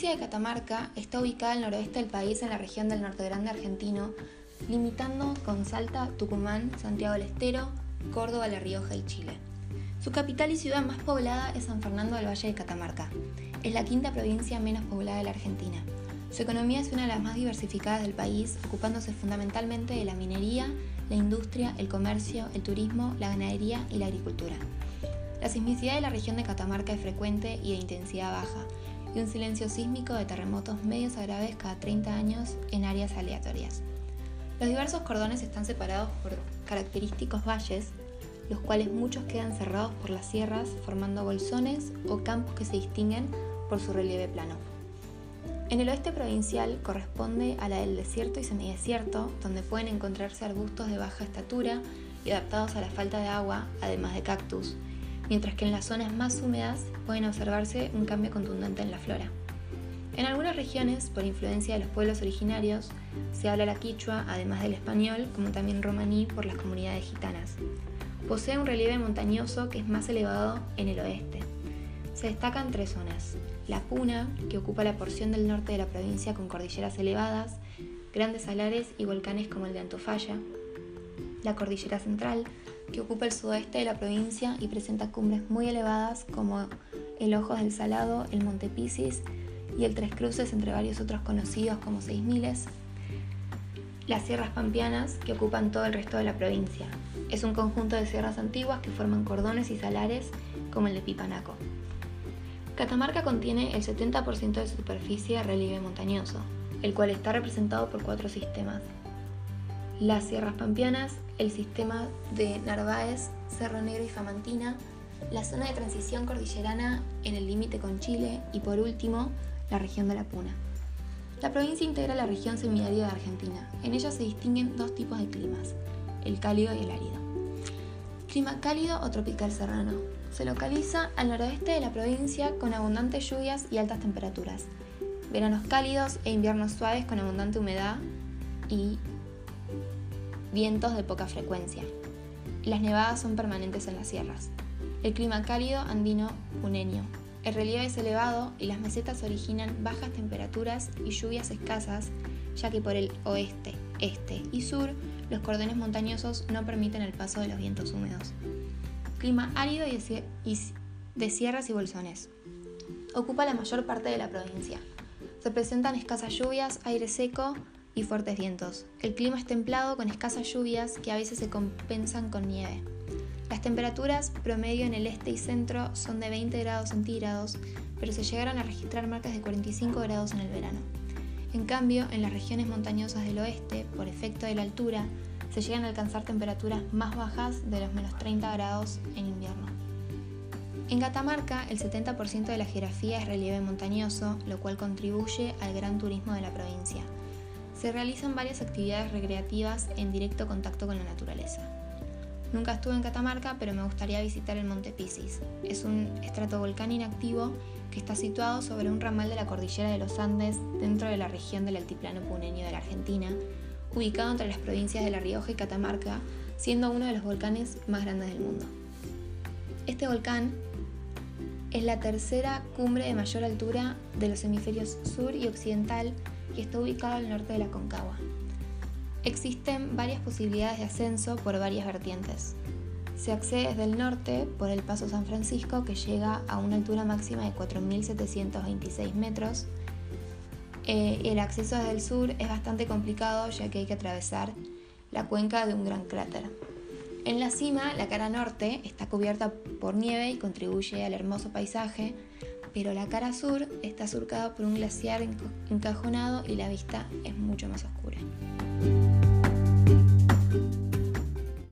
provincia de Catamarca está ubicada al noroeste del país, en la región del Norte Grande argentino, limitando con Salta, Tucumán, Santiago del Estero, Córdoba, La Rioja y Chile. Su capital y ciudad más poblada es San Fernando del Valle de Catamarca. Es la quinta provincia menos poblada de la Argentina. Su economía es una de las más diversificadas del país, ocupándose fundamentalmente de la minería, la industria, el comercio, el turismo, la ganadería y la agricultura. La sismicidad de la región de Catamarca es frecuente y de intensidad baja, y un silencio sísmico de terremotos medios a graves cada 30 años en áreas aleatorias. Los diversos cordones están separados por característicos valles, los cuales muchos quedan cerrados por las sierras, formando bolsones o campos que se distinguen por su relieve plano. En el oeste provincial corresponde a la del desierto y semidesierto, donde pueden encontrarse arbustos de baja estatura y adaptados a la falta de agua, además de cactus, mientras que en las zonas más húmedas pueden observarse un cambio contundente en la flora. En algunas regiones, por influencia de los pueblos originarios, se habla la quichua, además del español, como también romaní por las comunidades gitanas. Posee un relieve montañoso que es más elevado en el oeste. Se destacan tres zonas: la Puna, que ocupa la porción del norte de la provincia con cordilleras elevadas, grandes salares y volcanes como el de Antofalla; la Cordillera Central, que ocupa el sudoeste de la provincia y presenta cumbres muy elevadas como el Ojos del Salado, el Monte Pisis y el Tres Cruces, entre varios otros conocidos como Seis Miles; las sierras pampeanas, que ocupan todo el resto de la provincia. Es un conjunto de sierras antiguas que forman cordones y salares como el de Pipanaco. Catamarca contiene el 70% de su superficie de relieve montañoso, el cual está representado por cuatro sistemas: las sierras pampeanas, el sistema de Narváez, Cerro Negro y Famantina, la zona de transición cordillerana en el límite con Chile y, por último, la región de la Puna. La provincia integra la región semiárida de Argentina. En ella se distinguen dos tipos de climas: el cálido y el árido. Clima cálido o tropical serrano. Se localiza al noroeste de la provincia con abundantes lluvias y altas temperaturas, veranos cálidos e inviernos suaves con abundante humedad y vientos de poca frecuencia. Las nevadas son permanentes en las sierras. El clima cálido andino puneño. El relieve es elevado y las mesetas originan bajas temperaturas y lluvias escasas, ya que por el oeste, este y sur los cordones montañosos no permiten el paso de los vientos húmedos. Clima árido y de sierras y bolsones. Ocupa la mayor parte de la provincia. Se presentan escasas lluvias, aire seco y fuertes vientos. El clima es templado con escasas lluvias que a veces se compensan con nieve. Las temperaturas promedio en el este y centro son de 20 grados centígrados, pero se llegaron a registrar marcas de 45 grados en el verano. En cambio, en las regiones montañosas del oeste, por efecto de la altura, se llegan a alcanzar temperaturas más bajas de los menos 30 grados en invierno. En Catamarca, el 70% de la geografía es relieve montañoso, lo cual contribuye al gran turismo de la provincia. Se realizan varias actividades recreativas en directo contacto con la naturaleza. Nunca estuve en Catamarca, pero me gustaría visitar el Monte Pisis. Es un estratovolcán inactivo que está situado sobre un ramal de la cordillera de los Andes, dentro de la región del altiplano puneño de la Argentina, ubicado entre las provincias de La Rioja y Catamarca, siendo uno de los volcanes más grandes del mundo. Este volcán es la tercera cumbre de mayor altura de los hemisferios sur y occidental, y está ubicado al norte de la Concagua. Existen varias posibilidades de ascenso por varias vertientes. Se accede desde el norte por el Paso San Francisco, que llega a una altura máxima de 4.726 metros. El acceso desde el sur es bastante complicado, ya que hay que atravesar la cuenca de un gran cráter. En la cima, la cara norte está cubierta por nieve y contribuye al hermoso paisaje, pero la cara sur está surcada por un glaciar encajonado y la vista es mucho más oscura.